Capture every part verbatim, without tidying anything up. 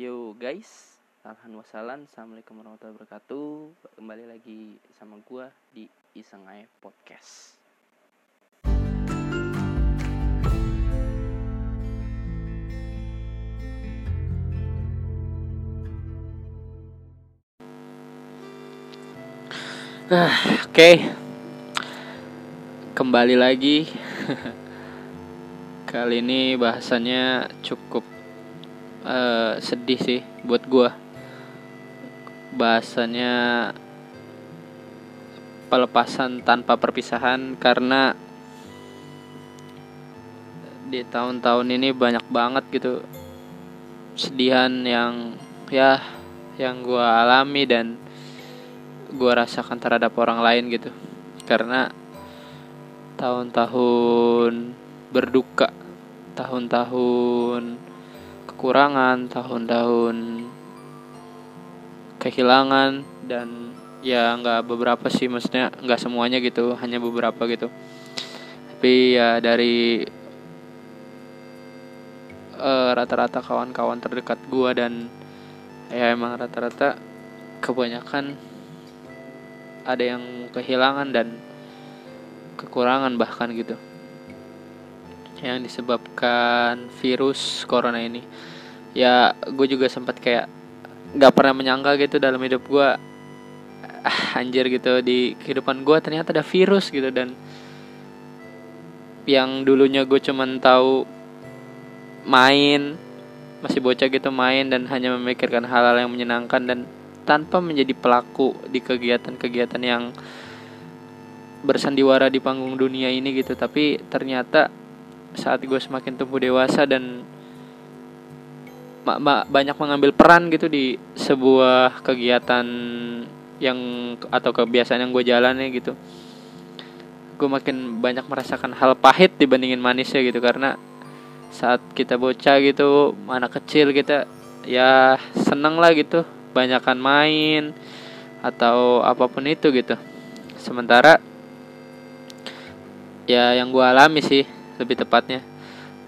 Yo guys, alhamdulillah, assalamualaikum warahmatullahi wabarakatuh. Kembali lagi sama gua di Isengai Podcast. Nah, oke, okay. Kembali lagi. Kali ini bahasannya cukup Uh, sedih sih buat gue. Bahasanya pelepasan tanpa perpisahan, karena di tahun-tahun ini banyak banget gitu sedihan yang ya yang gue alami dan gue rasakan terhadap orang lain gitu, karena tahun-tahun berduka, tahun-tahun kekurangan, tahun-tahun kehilangan, dan ya nggak beberapa sih, maksudnya nggak semuanya gitu, hanya beberapa gitu. Tapi ya dari uh, rata-rata kawan-kawan terdekat gue, dan ya emang rata-rata kebanyakan ada yang kehilangan dan kekurangan bahkan gitu, yang disebabkan virus corona ini. Ya gue juga sempat kayak gak pernah menyangka gitu dalam hidup gue, ah, anjir gitu, di kehidupan gue ternyata ada virus gitu. Dan yang dulunya gue cuman tahu main, masih bocah gitu, main dan hanya memikirkan hal-hal yang menyenangkan, dan tanpa menjadi pelaku di kegiatan-kegiatan yang bersandiwara di panggung dunia ini gitu. Tapi ternyata saat gue semakin tumbuh dewasa dan ma- ma- banyak mengambil peran gitu di sebuah kegiatan yang atau kebiasaan yang gue jalani gitu, gue makin banyak merasakan hal pahit dibandingin manisnya gitu. Karena saat kita bocah gitu, anak kecil, kita ya seneng lah gitu, banyakan main atau apapun itu gitu. Sementara ya yang gue alami sih, lebih tepatnya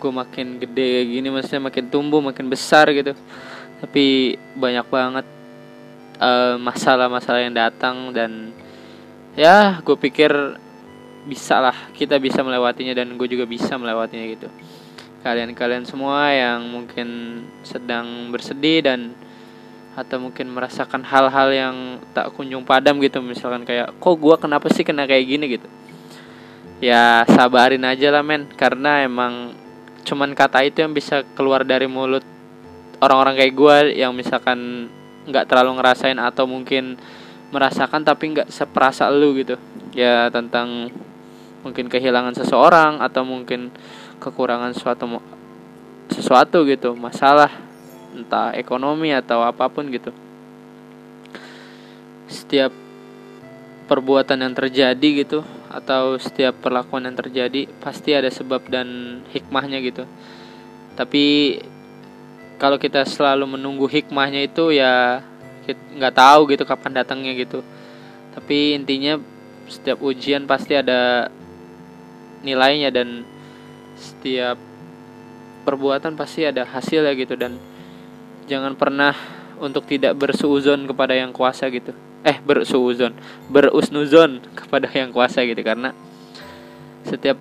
gue makin gede gini, maksudnya makin tumbuh, makin besar gitu. Tapi banyak banget uh, masalah-masalah yang datang, dan ya gue pikir bisa lah, kita bisa melewatinya, dan gue juga bisa melewatinya gitu. Kalian-kalian semua yang mungkin sedang bersedih dan atau mungkin merasakan hal-hal yang tak kunjung padam gitu, misalkan kayak, kok gue kenapa sih kena kayak gini gitu. Ya sabarin aja lah men, karena emang cuman kata itu yang bisa keluar dari mulut orang-orang kayak gue, yang misalkan gak terlalu ngerasain atau mungkin merasakan tapi gak seperasa lu gitu. Ya tentang mungkin kehilangan seseorang atau mungkin kekurangan suatu sesuatu gitu, masalah entah ekonomi atau apapun gitu. Setiap perbuatan yang terjadi gitu atau setiap perlakuan yang terjadi pasti ada sebab dan hikmahnya gitu. Tapi kalau kita selalu menunggu hikmahnya itu ya nggak tahu gitu kapan datangnya gitu. Tapi intinya setiap ujian pasti ada nilainya, dan setiap perbuatan pasti ada hasilnya gitu. Dan jangan pernah untuk tidak bersuuzon kepada yang kuasa gitu. Eh bersuuzon Berusnuzon kepada yang kuasa gitu. Karena setiap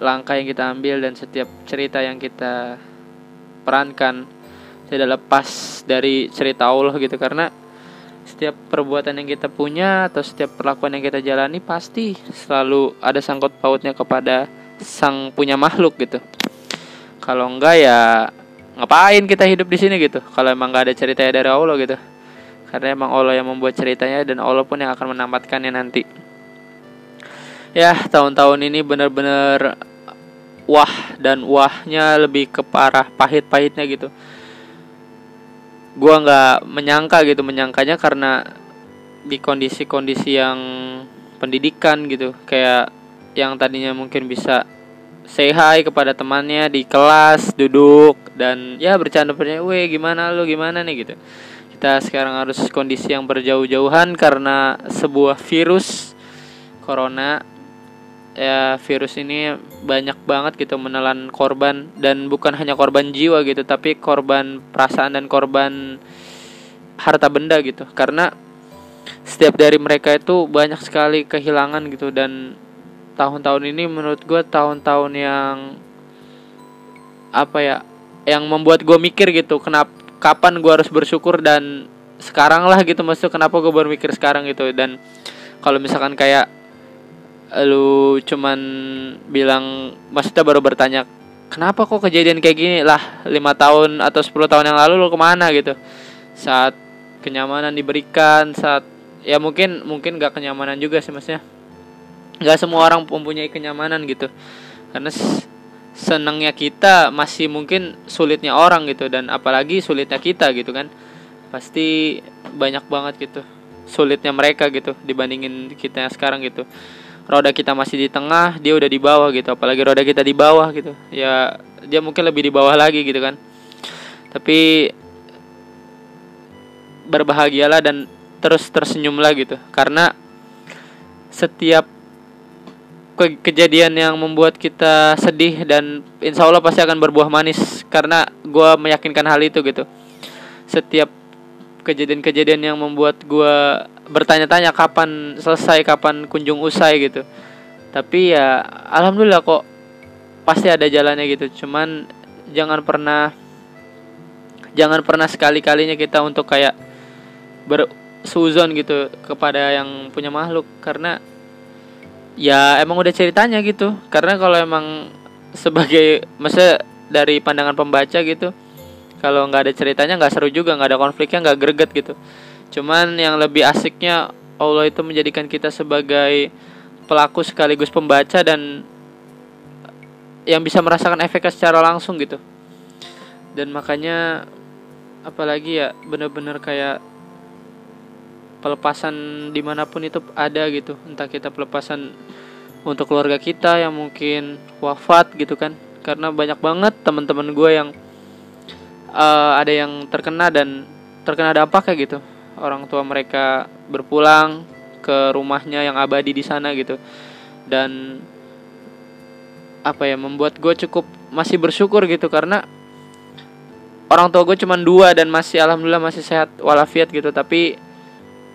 langkah yang kita ambil dan setiap cerita yang kita perankan tidak lepas dari cerita Allah gitu. Karena setiap perbuatan yang kita punya atau setiap perlakuan yang kita jalani pasti selalu ada sangkut pautnya kepada sang punya makhluk gitu. Kalau enggak ya ngapain kita hidup di sini gitu, kalau emang enggak ada ceritanya dari Allah gitu. Karena emang Allah yang membuat ceritanya, dan Allah pun yang akan menamatkannya nanti. Ya, tahun-tahun ini benar-benar wah, dan wahnya lebih ke parah pahit-pahitnya gitu. Gua nggak menyangka gitu, menyangkanya karena di kondisi-kondisi yang pendidikan gitu, kayak yang tadinya mungkin bisa say hi kepada temannya di kelas, duduk dan ya bercanda-bercanda, "Weh, gimana lu? Gimana nih?" gitu. Kita sekarang harus kondisi yang berjauh-jauhan karena sebuah virus corona ya virus ini banyak banget gitu menelan korban, dan bukan hanya korban jiwa gitu, tapi korban perasaan dan korban harta benda gitu. Karena setiap dari mereka itu banyak sekali kehilangan gitu, dan tahun-tahun ini menurut gue tahun-tahun yang apa ya, yang membuat gue mikir gitu, kenapa, kapan gue harus bersyukur, dan sekarang lah gitu, maksudnya kenapa gue baru mikir sekarang gitu. Dan kalau misalkan kayak lu cuman bilang, maksudnya baru bertanya, kenapa kok kejadian kayak gini lah, lima tahun atau sepuluh tahun yang lalu lu kemana gitu, saat kenyamanan diberikan, saat ya mungkin mungkin gak kenyamanan juga sih, maksudnya gak semua orang mempunyai kenyamanan gitu, karena senangnya kita masih mungkin sulitnya orang gitu, dan apalagi sulitnya kita gitu kan, pasti banyak banget gitu sulitnya mereka gitu dibandingin kita yang sekarang gitu. Roda kita masih di tengah, dia udah di bawah gitu, apalagi roda kita di bawah gitu, ya dia mungkin lebih di bawah lagi gitu kan. Tapi berbahagialah dan terus tersenyumlah gitu, karena setiap Ke- kejadian yang membuat kita sedih, dan insya Allah pasti akan berbuah manis, karena gue meyakinkan hal itu gitu. Setiap kejadian-kejadian yang membuat gue bertanya-tanya kapan selesai, kapan kunjung usai gitu, tapi ya alhamdulillah kok pasti ada jalannya gitu. Cuman jangan pernah Jangan pernah sekali-kalinya kita untuk kayak bersuzon gitu kepada yang punya makhluk, karena ya emang udah ceritanya gitu. Karena kalau emang sebagai, maksudnya dari pandangan pembaca gitu, kalau gak ada ceritanya gak seru juga, gak ada konfliknya, gak greget gitu. Cuman yang lebih asiknya, Allah itu menjadikan kita sebagai pelaku sekaligus pembaca, dan yang bisa merasakan efeknya secara langsung gitu. Dan makanya apalagi ya, bener-bener kayak pelepasan dimanapun itu ada gitu, entah kita pelepasan untuk keluarga kita yang mungkin wafat gitu kan, karena banyak banget teman-teman gue yang uh, ada yang terkena dan terkena dampaknya gitu, orang tua mereka berpulang ke rumahnya yang abadi di sana gitu. Dan apa ya, membuat gue cukup masih bersyukur gitu, karena orang tua gue cuma dua dan masih alhamdulillah masih sehat walafiat gitu. Tapi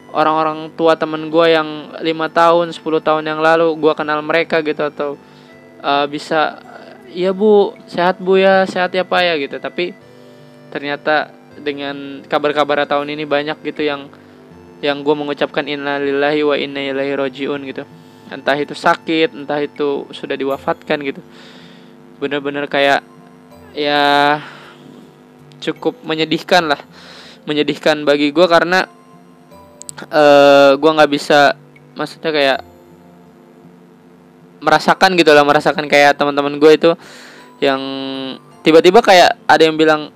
orang-orang tua temen gue yang lima tahun, sepuluh tahun yang lalu gue kenal mereka gitu, atau uh, bisa, iya bu, sehat bu ya, sehat ya pak ya gitu. Tapi ternyata dengan kabar-kabar tahun ini banyak gitu yang yang gue mengucapkan innalillahi wa inna ilaihi rojiun gitu, entah itu sakit, entah itu sudah diwafatkan gitu. Bener-bener kayak ya cukup menyedihkan lah, menyedihkan bagi gue, karena Uh, gue gak bisa, maksudnya kayak merasakan gitu lah, merasakan kayak teman-teman gue itu yang tiba-tiba kayak ada yang bilang,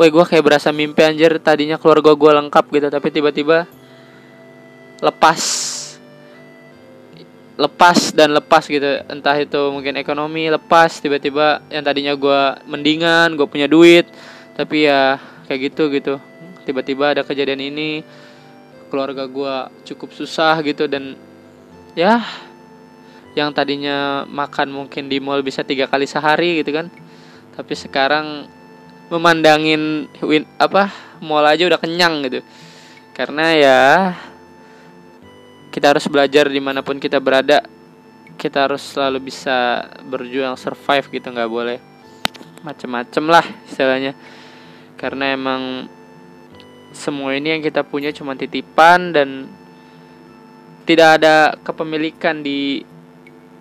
woi gue kayak berasa mimpi anjir, tadinya keluarga gue lengkap gitu, tapi tiba-tiba lepas Lepas dan lepas gitu. Entah itu mungkin ekonomi lepas, tiba-tiba yang tadinya gue mendingan, gue punya duit, tapi ya kayak gitu gitu, tiba-tiba ada kejadian ini, keluarga gue cukup susah gitu. Dan ya yang tadinya makan mungkin di mall bisa tiga kali sehari gitu kan, tapi sekarang memandangin win, apa mall aja udah kenyang gitu. Karena ya kita harus belajar dimanapun kita berada, kita harus selalu bisa berjuang survive gitu, nggak boleh macem-macem lah istilahnya. Karena emang semua ini yang kita punya cuma titipan, dan tidak ada kepemilikan di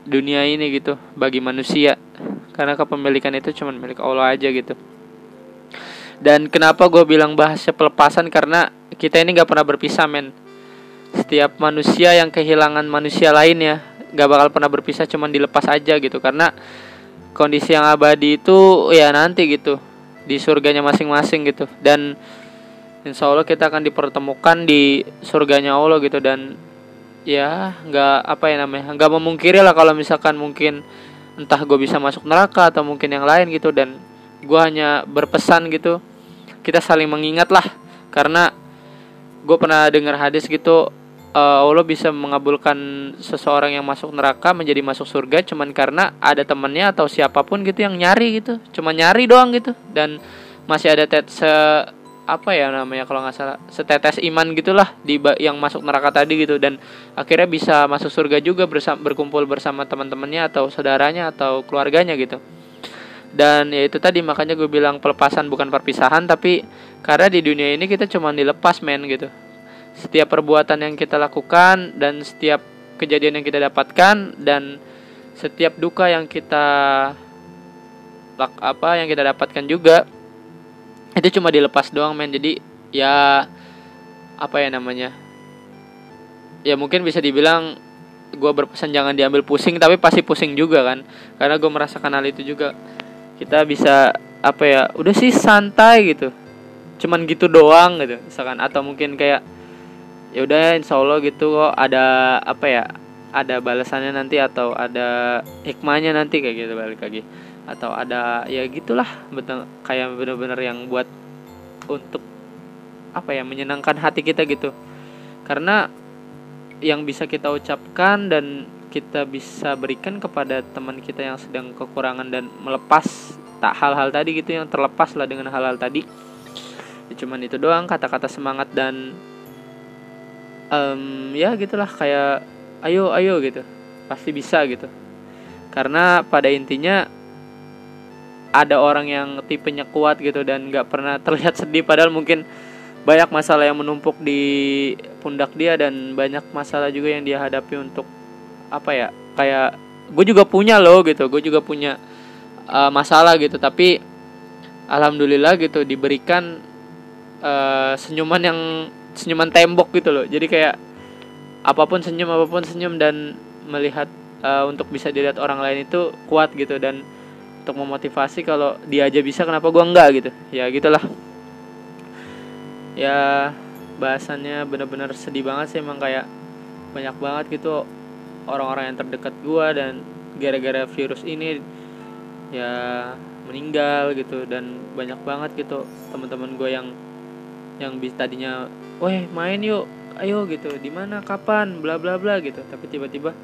dunia ini gitu bagi manusia, karena kepemilikan itu cuma milik Allah aja gitu. Dan kenapa gue bilang bahasnya pelepasan, karena kita ini gak pernah berpisah men. Setiap manusia yang kehilangan manusia lainnya gak bakal pernah berpisah, cuma dilepas aja gitu. Karena kondisi yang abadi itu ya nanti gitu, di surganya masing-masing gitu. Dan insya Allah kita akan dipertemukan di surganya Allah gitu. Dan ya gak apa ya namanya, gak memungkiri lah kalau misalkan mungkin entah gue bisa masuk neraka atau mungkin yang lain gitu. Dan gue hanya berpesan gitu, kita saling mengingat lah. Karena gue pernah dengar hadis gitu, uh, Allah bisa mengabulkan seseorang yang masuk neraka menjadi masuk surga cuman karena ada temannya atau siapapun gitu yang nyari gitu, cuma nyari doang gitu, dan masih ada tet se apa ya namanya kalau nggak salah setetes iman gitulah di yang masuk neraka tadi gitu, dan akhirnya bisa masuk surga juga bersama, berkumpul bersama teman-temannya atau saudaranya atau keluarganya gitu. Dan ya itu tadi, makanya gue bilang pelepasan bukan perpisahan, tapi karena di dunia ini kita cuma dilepas men gitu. Setiap perbuatan yang kita lakukan dan setiap kejadian yang kita dapatkan dan setiap duka yang kita apa yang kita dapatkan juga itu cuma dilepas doang men. Jadi ya apa ya namanya, ya mungkin bisa dibilang gue berpesan jangan diambil pusing, tapi pasti pusing juga kan, karena gue merasakan hal itu juga. Kita bisa apa ya, udah sih santai gitu, cuman gitu doang gitu misalkan, atau mungkin kayak ya udah insyaallah gitu kok ada apa ya, ada balasannya nanti atau ada hikmahnya nanti kayak gitu balik lagi, atau ada ya gitulah betul, kayak benar-benar yang buat untuk apa ya, menyenangkan hati kita gitu. Karena yang bisa kita ucapkan dan kita bisa berikan kepada teman kita yang sedang kekurangan dan melepas tak hal-hal tadi gitu, yang terlepas lah dengan hal-hal tadi ya, cuman itu doang kata-kata semangat dan um, ya gitulah kayak ayo ayo gitu, pasti bisa gitu. Karena pada intinya ada orang yang tipenya kuat gitu dan gak pernah terlihat sedih, padahal mungkin banyak masalah yang menumpuk di pundak dia dan banyak masalah juga yang dia hadapi untuk apa ya, kayak gue juga punya loh gitu, gue juga punya uh, masalah gitu, tapi alhamdulillah gitu diberikan uh, senyuman yang senyuman tembok gitu loh. Jadi kayak apapun senyum, apapun senyum, dan melihat uh, untuk bisa dilihat orang lain itu kuat gitu, dan untuk memotivasi kalau dia aja bisa kenapa gue enggak gitu. Ya gitulah. Ya bahasannya benar-benar sedih banget sih, emang kayak banyak banget gitu orang-orang yang terdekat gue dan gara-gara virus ini ya meninggal gitu, dan banyak banget gitu teman-teman gue yang yang bis tadinya weh main yuk, ayo gitu, di mana, kapan, bla bla bla gitu, tapi tiba-tiba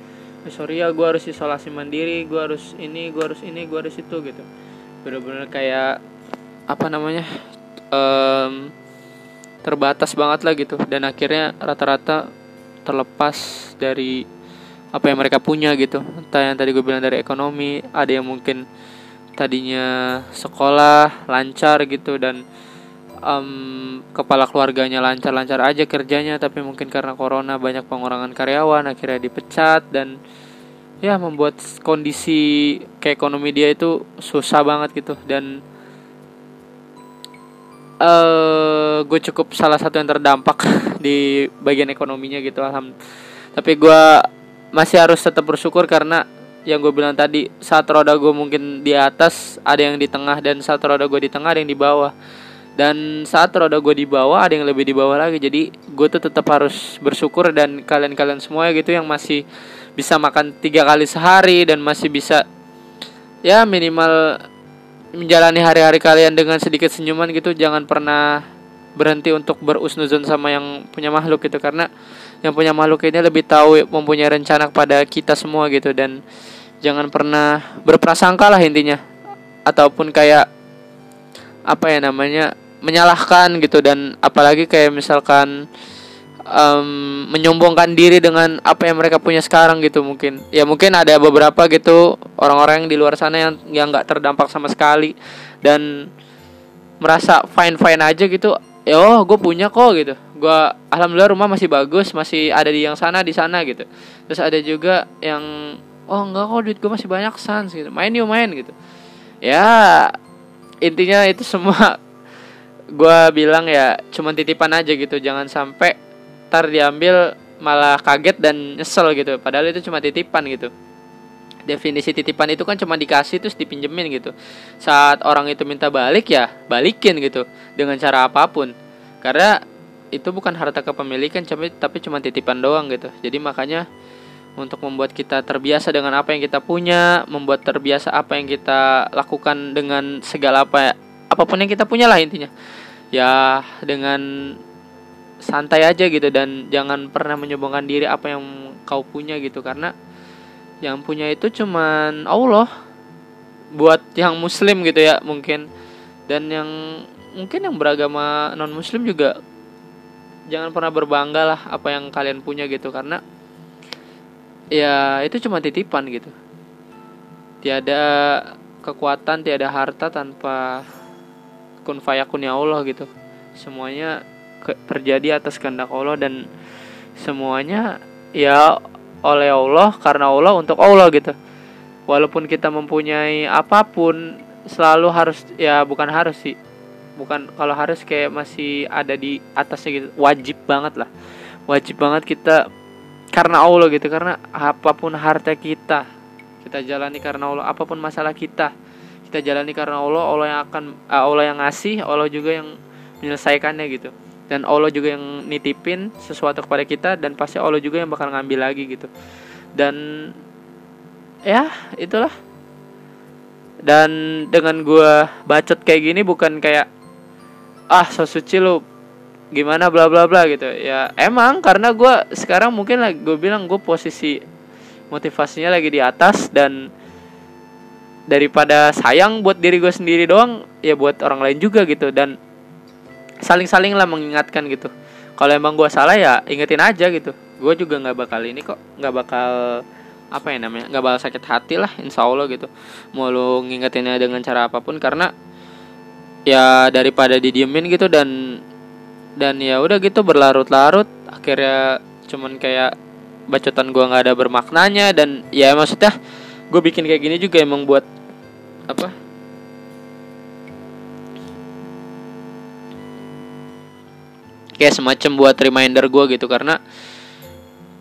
sorry ya gue harus isolasi mandiri, gue harus ini, gue harus ini, gue harus itu gitu. Bener-bener kayak apa namanya um, terbatas banget lah gitu, dan akhirnya rata-rata terlepas dari apa yang mereka punya gitu. Entah yang tadi gue bilang dari ekonomi, ada yang mungkin tadinya sekolah lancar gitu dan um, kepala keluarganya lancar-lancar aja kerjanya, tapi mungkin karena corona banyak pengurangan karyawan akhirnya dipecat, dan ya membuat kondisi keekonomi dia itu susah banget gitu. Dan uh, gue cukup salah satu yang terdampak di bagian ekonominya gitu, alhamdulillah. Tapi gue masih harus tetap bersyukur karena yang gue bilang tadi, saat roda gue mungkin di atas ada yang di tengah, dan saat roda gue di tengah ada yang di bawah, dan saat roda gue di bawah ada yang lebih di bawah lagi. Jadi gue tuh tetap harus bersyukur, dan kalian-kalian semua gitu yang masih bisa makan tiga kali sehari dan masih bisa ya minimal menjalani hari-hari kalian dengan sedikit senyuman gitu, jangan pernah berhenti untuk berusnuzon sama yang punya makhluk gitu, karena yang punya makhluk ini lebih tahu, mempunyai rencana kepada kita semua gitu. Dan jangan pernah berprasangka lah intinya, ataupun kayak apa ya namanya menyalahkan gitu, dan apalagi kayak misalkan um, menyombongkan diri dengan apa yang mereka punya sekarang gitu. Mungkin ya mungkin ada beberapa gitu orang-orang yang di luar sana yang yang nggak terdampak sama sekali dan merasa fine fine aja gitu, ya oh gue punya kok gitu, gue alhamdulillah rumah masih bagus, masih ada di yang sana di sana gitu. Terus ada juga yang oh enggak kok duit gue masih banyak sans gitu, main yuk main gitu. Ya intinya itu semua gue bilang ya cuman titipan aja gitu, jangan sampai ntar diambil malah kaget dan nyesel gitu, padahal itu cuma titipan gitu. Definisi titipan itu kan cuma dikasih terus dipinjemin gitu, saat orang itu minta balik ya balikin gitu dengan cara apapun, karena itu bukan harta kepemilikan tapi cuma titipan doang gitu. Jadi makanya untuk membuat kita terbiasa dengan apa yang kita punya, membuat terbiasa apa yang kita lakukan dengan segala apa, apapun yang kita punya lah intinya. Ya dengan santai aja gitu, dan jangan pernah menyombongkan diri apa yang kau punya gitu, karena yang punya itu cuman Allah. Buat yang muslim gitu ya mungkin, dan yang mungkin yang beragama non muslim juga jangan pernah berbangga lah apa yang kalian punya gitu, karena ya itu cuma titipan gitu. Tiada kekuatan, tiada harta tanpa kun fayakunnya Allah gitu. Semuanya ke- terjadi atas kehendak Allah, dan semuanya ya oleh Allah, karena Allah, untuk Allah gitu. Walaupun kita mempunyai apapun, selalu harus, ya bukan harus sih, bukan, kalau harus kayak masih ada di atasnya gitu. Wajib banget lah, wajib banget kita, karena Allah gitu. Karena apapun harta kita, kita jalani karena Allah. Apapun masalah kita, kita jalani karena Allah. Allah yang akan, Allah yang ngasih, Allah juga yang menyelesaikannya gitu. Dan Allah juga yang nitipin sesuatu kepada kita, dan pasti Allah juga yang bakal ngambil lagi gitu. Dan ya itulah. Dan dengan gue bacot kayak gini, bukan kayak ah so suci lu gimana bla bla bla gitu. Ya emang karena gue sekarang mungkin lagi, gue bilang gue posisi motivasinya lagi di atas, dan daripada sayang buat diri gue sendiri doang, ya buat orang lain juga gitu. Dan saling-saling lah mengingatkan gitu. Kalau emang gue salah ya ingetin aja gitu. Gue juga gak bakal ini kok, gak bakal apa ya namanya, gak bakal sakit hati lah insya Allah gitu. Mau lo ngingetinnya dengan cara apapun, karena ya daripada didiemin gitu. Dan Dan ya udah gitu berlarut-larut, akhirnya cuman kayak bacotan gue nggak ada bermaknanya. Dan ya maksudnya gue bikin kayak gini juga emang buat apa, kayak semacam buat reminder gue gitu. Karena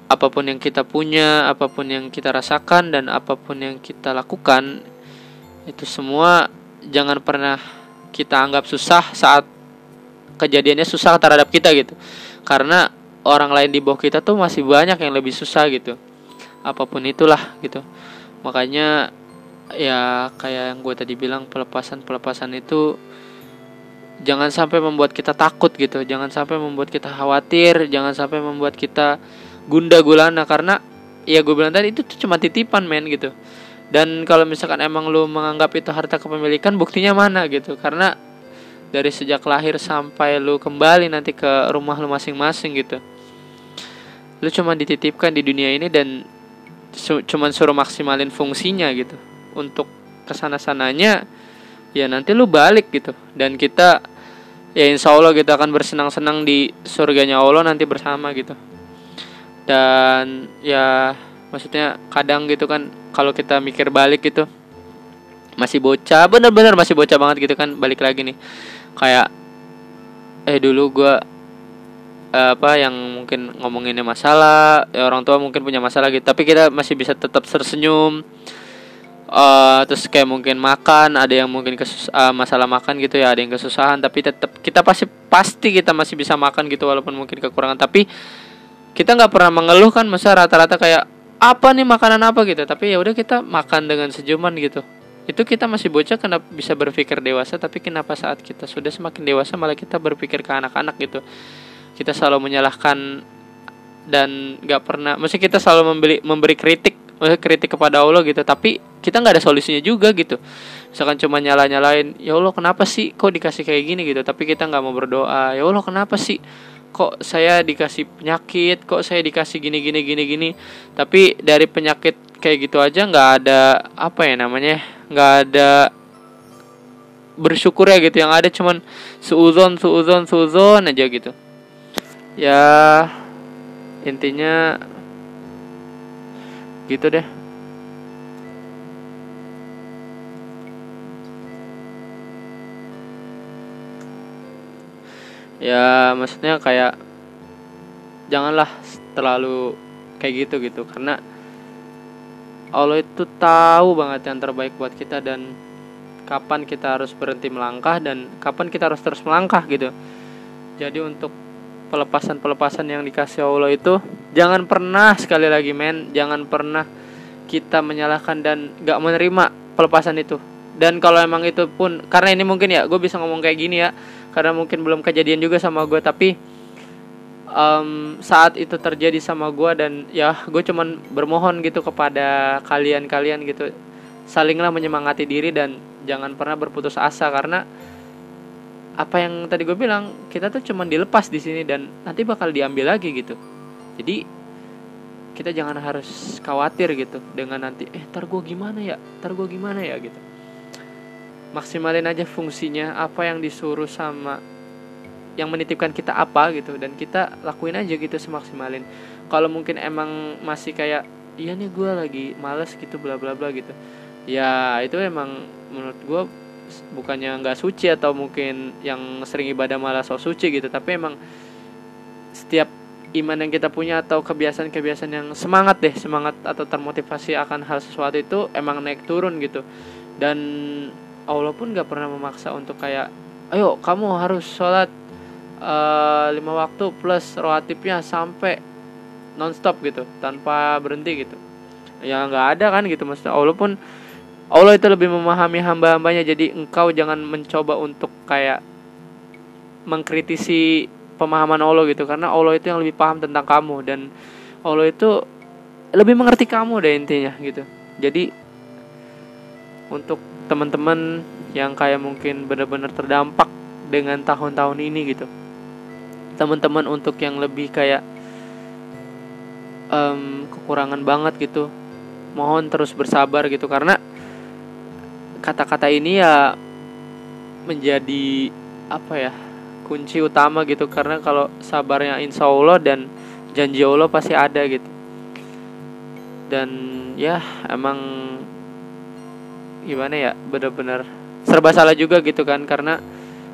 apapun yang kita punya, apapun yang kita rasakan, dan apapun yang kita lakukan, itu semua jangan pernah kita anggap susah saat kejadiannya susah terhadap kita gitu. Karena orang lain di bawah kita tuh masih banyak yang lebih susah gitu. Apapun itulah gitu. Makanya ya kayak yang gue tadi bilang, pelepasan-pelepasan itu jangan sampai membuat kita takut gitu. Jangan sampai membuat kita khawatir, jangan sampai membuat kita gundah gulana. Karena ya gue bilang tadi, itu tuh cuma titipan men gitu. Dan kalau misalkan emang lu menganggap itu harta kepemilikan, buktinya mana gitu. Karena dari sejak lahir sampai lu kembali nanti ke rumah lu masing-masing gitu, lu cuma dititipkan di dunia ini, dan su- cuma suruh maksimalin fungsinya gitu. Untuk kesana-sananya ya nanti lu balik gitu. Dan kita ya insya Allah kita akan bersenang-senang di surganya Allah nanti bersama gitu. Dan ya maksudnya kadang gitu kan, kalau kita mikir balik gitu, masih bocah, bener-bener masih bocah banget gitu kan. Balik lagi nih, kayak Eh dulu gue apa yang mungkin ngomonginnya masalah, ya orang tua mungkin punya masalah gitu, tapi kita masih bisa tetap tersenyum. uh, Terus kayak mungkin makan, ada yang mungkin kesus- uh, masalah makan gitu ya, ada yang kesusahan, tapi tetap kita pasti Pasti kita masih bisa makan gitu, walaupun mungkin kekurangan. Tapi kita gak pernah mengeluh kan. Masa rata-rata kayak apa nih makanan apa gitu, tapi ya udah kita makan dengan senyuman gitu. Itu kita masih bocah, kenapa bisa berpikir dewasa. Tapi kenapa saat kita sudah semakin dewasa malah kita berpikir ke anak-anak gitu. Kita selalu menyalahkan, dan gak pernah, maksudnya kita selalu membeli, memberi kritik, maksudnya kritik kepada Allah gitu, tapi kita gak ada solusinya juga gitu. Misalkan cuma nyala-nyalain, ya Allah kenapa sih kok dikasih kayak gini gitu, tapi kita gak mau berdoa, ya Allah kenapa sih kok saya dikasih penyakit, kok saya dikasih gini-gini gini-gini. Tapi dari penyakit kayak gitu aja nggak ada apa ya namanya, nggak ada bersyukur ya gitu. Yang ada cuman suudzon suudzon suudzon aja gitu. Ya intinya gitu deh. Ya maksudnya kayak janganlah terlalu kayak gitu gitu, karena Allah itu tahu banget yang terbaik buat kita, dan kapan kita harus berhenti melangkah dan kapan kita harus terus melangkah gitu. Jadi untuk pelepasan-pelepasan yang dikasih Allah itu, jangan pernah, sekali lagi men, jangan pernah kita menyalahkan dan gak menerima pelepasan itu. Dan kalau emang itu pun, karena ini mungkin ya gue bisa ngomong kayak gini ya, karena mungkin belum kejadian juga sama gue, tapi um, saat itu terjadi sama gue, dan ya gue cuman bermohon gitu kepada kalian-kalian gitu, salinglah menyemangati diri dan jangan pernah berputus asa, karena apa yang tadi gue bilang, kita tuh cuman dilepas di sini dan nanti bakal diambil lagi gitu. Jadi kita jangan harus khawatir gitu dengan nanti eh ntar gue gimana ya, ntar gue gimana ya gitu. Maksimalin aja fungsinya, apa yang disuruh sama yang menitipkan kita apa gitu, dan kita lakuin aja gitu semaksimalin. Kalau mungkin emang masih kayak iya nih gue lagi malas gitu bla bla bla gitu, ya itu emang menurut gue bukannya nggak suci atau mungkin yang sering ibadah malah sok suci gitu, tapi emang setiap iman yang kita punya atau kebiasaan-kebiasaan yang semangat deh semangat atau termotivasi akan hal sesuatu itu emang naik turun gitu. Dan Allah pun nggak pernah memaksa untuk kayak ayo kamu harus sholat uh, lima waktu plus rawatibnya sampai nonstop gitu tanpa berhenti gitu, ya nggak ada kan gitu. Maksudnya Allah pun, Allah itu lebih memahami hamba-hambanya. Jadi engkau jangan mencoba untuk kayak mengkritisi pemahaman Allah gitu, karena Allah itu yang lebih paham tentang kamu dan Allah itu lebih mengerti kamu deh intinya gitu. Jadi untuk teman-teman yang kayak mungkin benar-benar terdampak dengan tahun-tahun ini gitu, teman-teman untuk yang lebih kayak um, kekurangan banget gitu, mohon terus bersabar gitu, karena kata-kata ini ya menjadi apa ya kunci utama gitu, karena kalau sabarnya insya Allah dan janji Allah pasti ada gitu. Dan ya emang gimana ya, benar-benar serba salah juga gitu kan, karena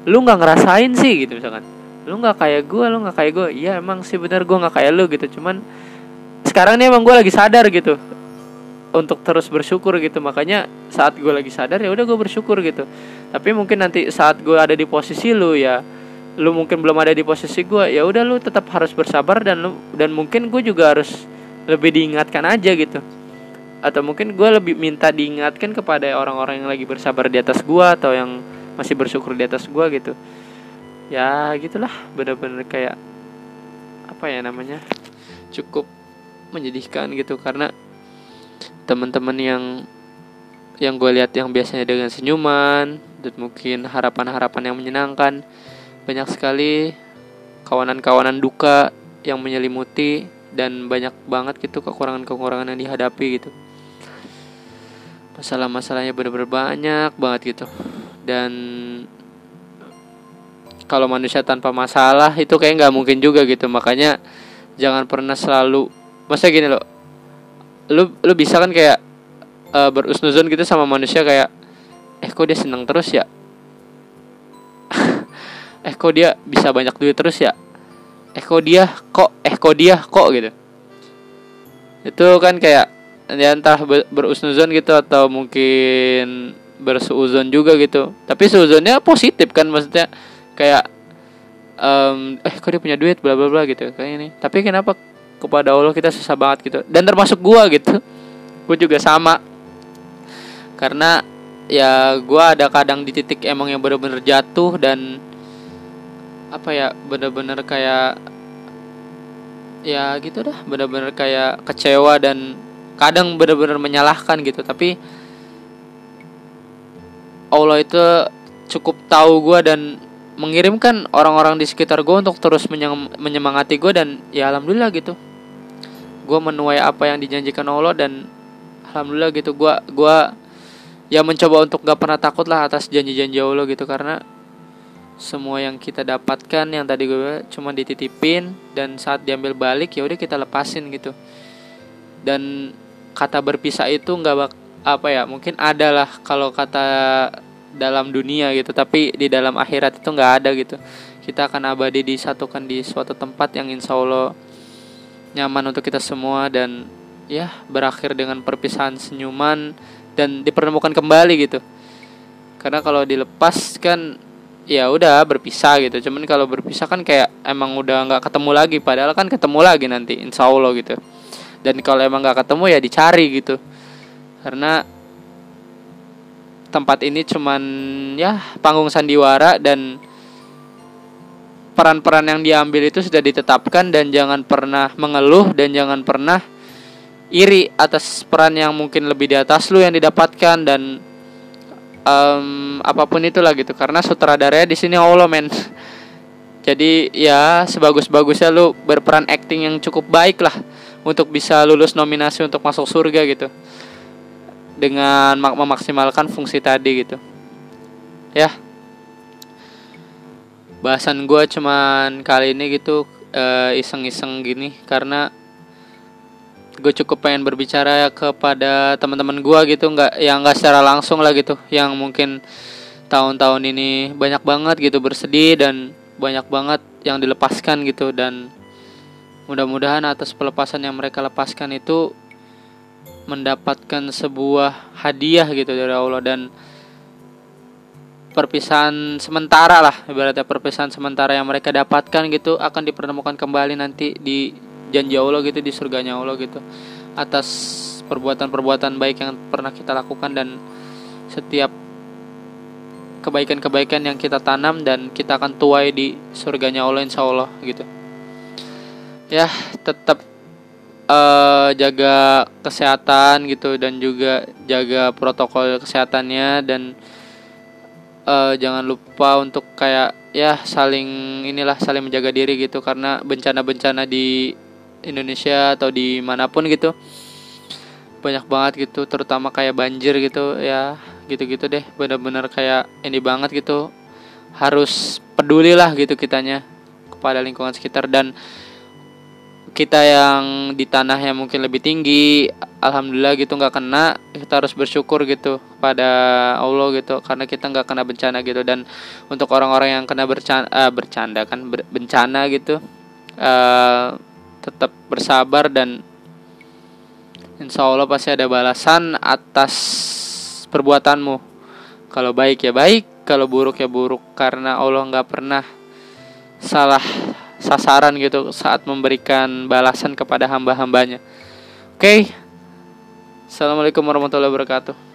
lu nggak ngerasain sih gitu, misalkan lu nggak kayak gue, lu nggak kayak gue, ya emang sih benar gue nggak kayak lu gitu, cuman sekarang nih emang gue lagi sadar gitu untuk terus bersyukur gitu. Makanya saat gue lagi sadar ya udah gue bersyukur gitu. Tapi mungkin nanti saat gue ada di posisi lu, ya lu mungkin belum ada di posisi gue, ya udah lu tetap harus bersabar, dan lu, dan mungkin gue juga harus lebih diingatkan aja gitu. Atau mungkin gue lebih minta diingatkan kepada orang-orang yang lagi bersabar di atas gue atau yang masih bersyukur di atas gue gitu. Ya gitulah, bener-bener kayak apa ya namanya, cukup menyedihkan gitu, karena teman-teman yang yang gue lihat yang biasanya dengan senyuman dan mungkin harapan-harapan yang menyenangkan, banyak sekali kawanan-kawanan duka yang menyelimuti dan banyak banget gitu kekurangan-kekurangan yang dihadapi gitu. Masalah-masalahnya benar-benar banyak banget gitu. Dan kalau manusia tanpa masalah itu kayak nggak mungkin juga gitu. Makanya jangan pernah selalu, maksudnya gini loh, lu lu bisa kan kayak uh, berusnuzon gitu sama manusia kayak eh kok dia senang terus ya, eh kok dia bisa banyak duit terus ya, eh kok dia kok eh kok dia kok gitu. Itu kan kayak ya entah berusnuzon gitu atau mungkin bersuuzon juga gitu, tapi suuzonnya positif kan, maksudnya kayak um, eh kok dia punya duit bla bla bla gitu kayak ini, tapi kenapa kepada Allah kita susah banget gitu. Dan termasuk gue gitu, gue juga sama, karena ya gue ada kadang di titik emang yang benar-benar jatuh dan apa ya benar-benar kayak ya gitu dah, benar-benar kayak kecewa dan kadang benar-benar menyalahkan gitu. Tapi Allah itu cukup tahu gue dan mengirimkan orang-orang di sekitar gue untuk terus menyemangati gue, dan ya alhamdulillah gitu. Gue menuai apa yang dijanjikan Allah, dan alhamdulillah gitu gue gue ya mencoba untuk gak pernah takut lah atas janji-janji Allah gitu, karena semua yang kita dapatkan yang tadi gue cuma dititipin, dan saat diambil balik ya udah kita lepasin gitu. Dan kata berpisah itu nggak bak apa ya mungkin ada lah kalau kata dalam dunia gitu, tapi di dalam akhirat itu nggak ada gitu. Kita akan abadi disatukan di suatu tempat yang insya Allah nyaman untuk kita semua, dan ya berakhir dengan perpisahan senyuman dan dipertemukan kembali gitu. Karena kalau dilepas kan ya udah berpisah gitu, cuman kalau berpisah kan kayak emang udah nggak ketemu lagi, padahal kan ketemu lagi nanti insya Allah gitu. Dan kalau emang nggak ketemu ya dicari gitu, karena tempat ini cuman ya panggung sandiwara, dan peran-peran yang diambil itu sudah ditetapkan, dan jangan pernah mengeluh dan jangan pernah iri atas peran yang mungkin lebih di atas lu yang didapatkan, dan um, apapun itulah gitu, karena sutradaranya di sini Allah, men. Jadi ya sebagus-bagusnya lu berperan acting yang cukup baik lah untuk bisa lulus nominasi untuk masuk surga gitu, dengan memaksimalkan fungsi tadi gitu. Ya, bahasan gue cuman kali ini gitu, e, iseng-iseng gini, karena gue cukup pengen berbicara kepada teman-teman gue gitu, nggak yang nggak secara langsung lah gitu, yang mungkin tahun-tahun ini banyak banget gitu bersedih dan banyak banget yang dilepaskan gitu. Dan mudah-mudahan atas pelepasan yang mereka lepaskan itu mendapatkan sebuah hadiah gitu dari Allah, dan perpisahan sementara lah, ibaratnya perpisahan sementara yang mereka dapatkan gitu akan dipertemukan kembali nanti di janji Allah gitu, di surganya Allah gitu, atas perbuatan-perbuatan baik yang pernah kita lakukan dan setiap kebaikan-kebaikan yang kita tanam, dan kita akan tuai di surganya Allah insya Allah gitu. Ya tetap uh, jaga kesehatan gitu, dan juga jaga protokol kesehatannya, dan uh, jangan lupa untuk kayak ya saling inilah saling menjaga diri gitu, karena bencana-bencana di Indonesia atau di manapun gitu banyak banget gitu, terutama kayak banjir gitu ya, gitu-gitu deh, benar-benar kayak ini banget gitu, harus pedulilah gitu kitanya kepada lingkungan sekitar. Dan kita yang di tanah yang mungkin lebih tinggi, alhamdulillah gitu nggak kena, kita harus bersyukur gitu kepada Allah gitu, karena kita nggak kena bencana gitu. Dan untuk orang-orang yang kena bercanda, uh, bercanda kan ber- bencana gitu, uh, tetap bersabar, dan insya Allah pasti ada balasan atas perbuatanmu. Kalau baik ya baik, kalau buruk ya buruk, karena Allah gak pernah salah sasaran gitu saat memberikan balasan kepada hamba-hambanya. Oke okay. Assalamualaikum warahmatullahi wabarakatuh.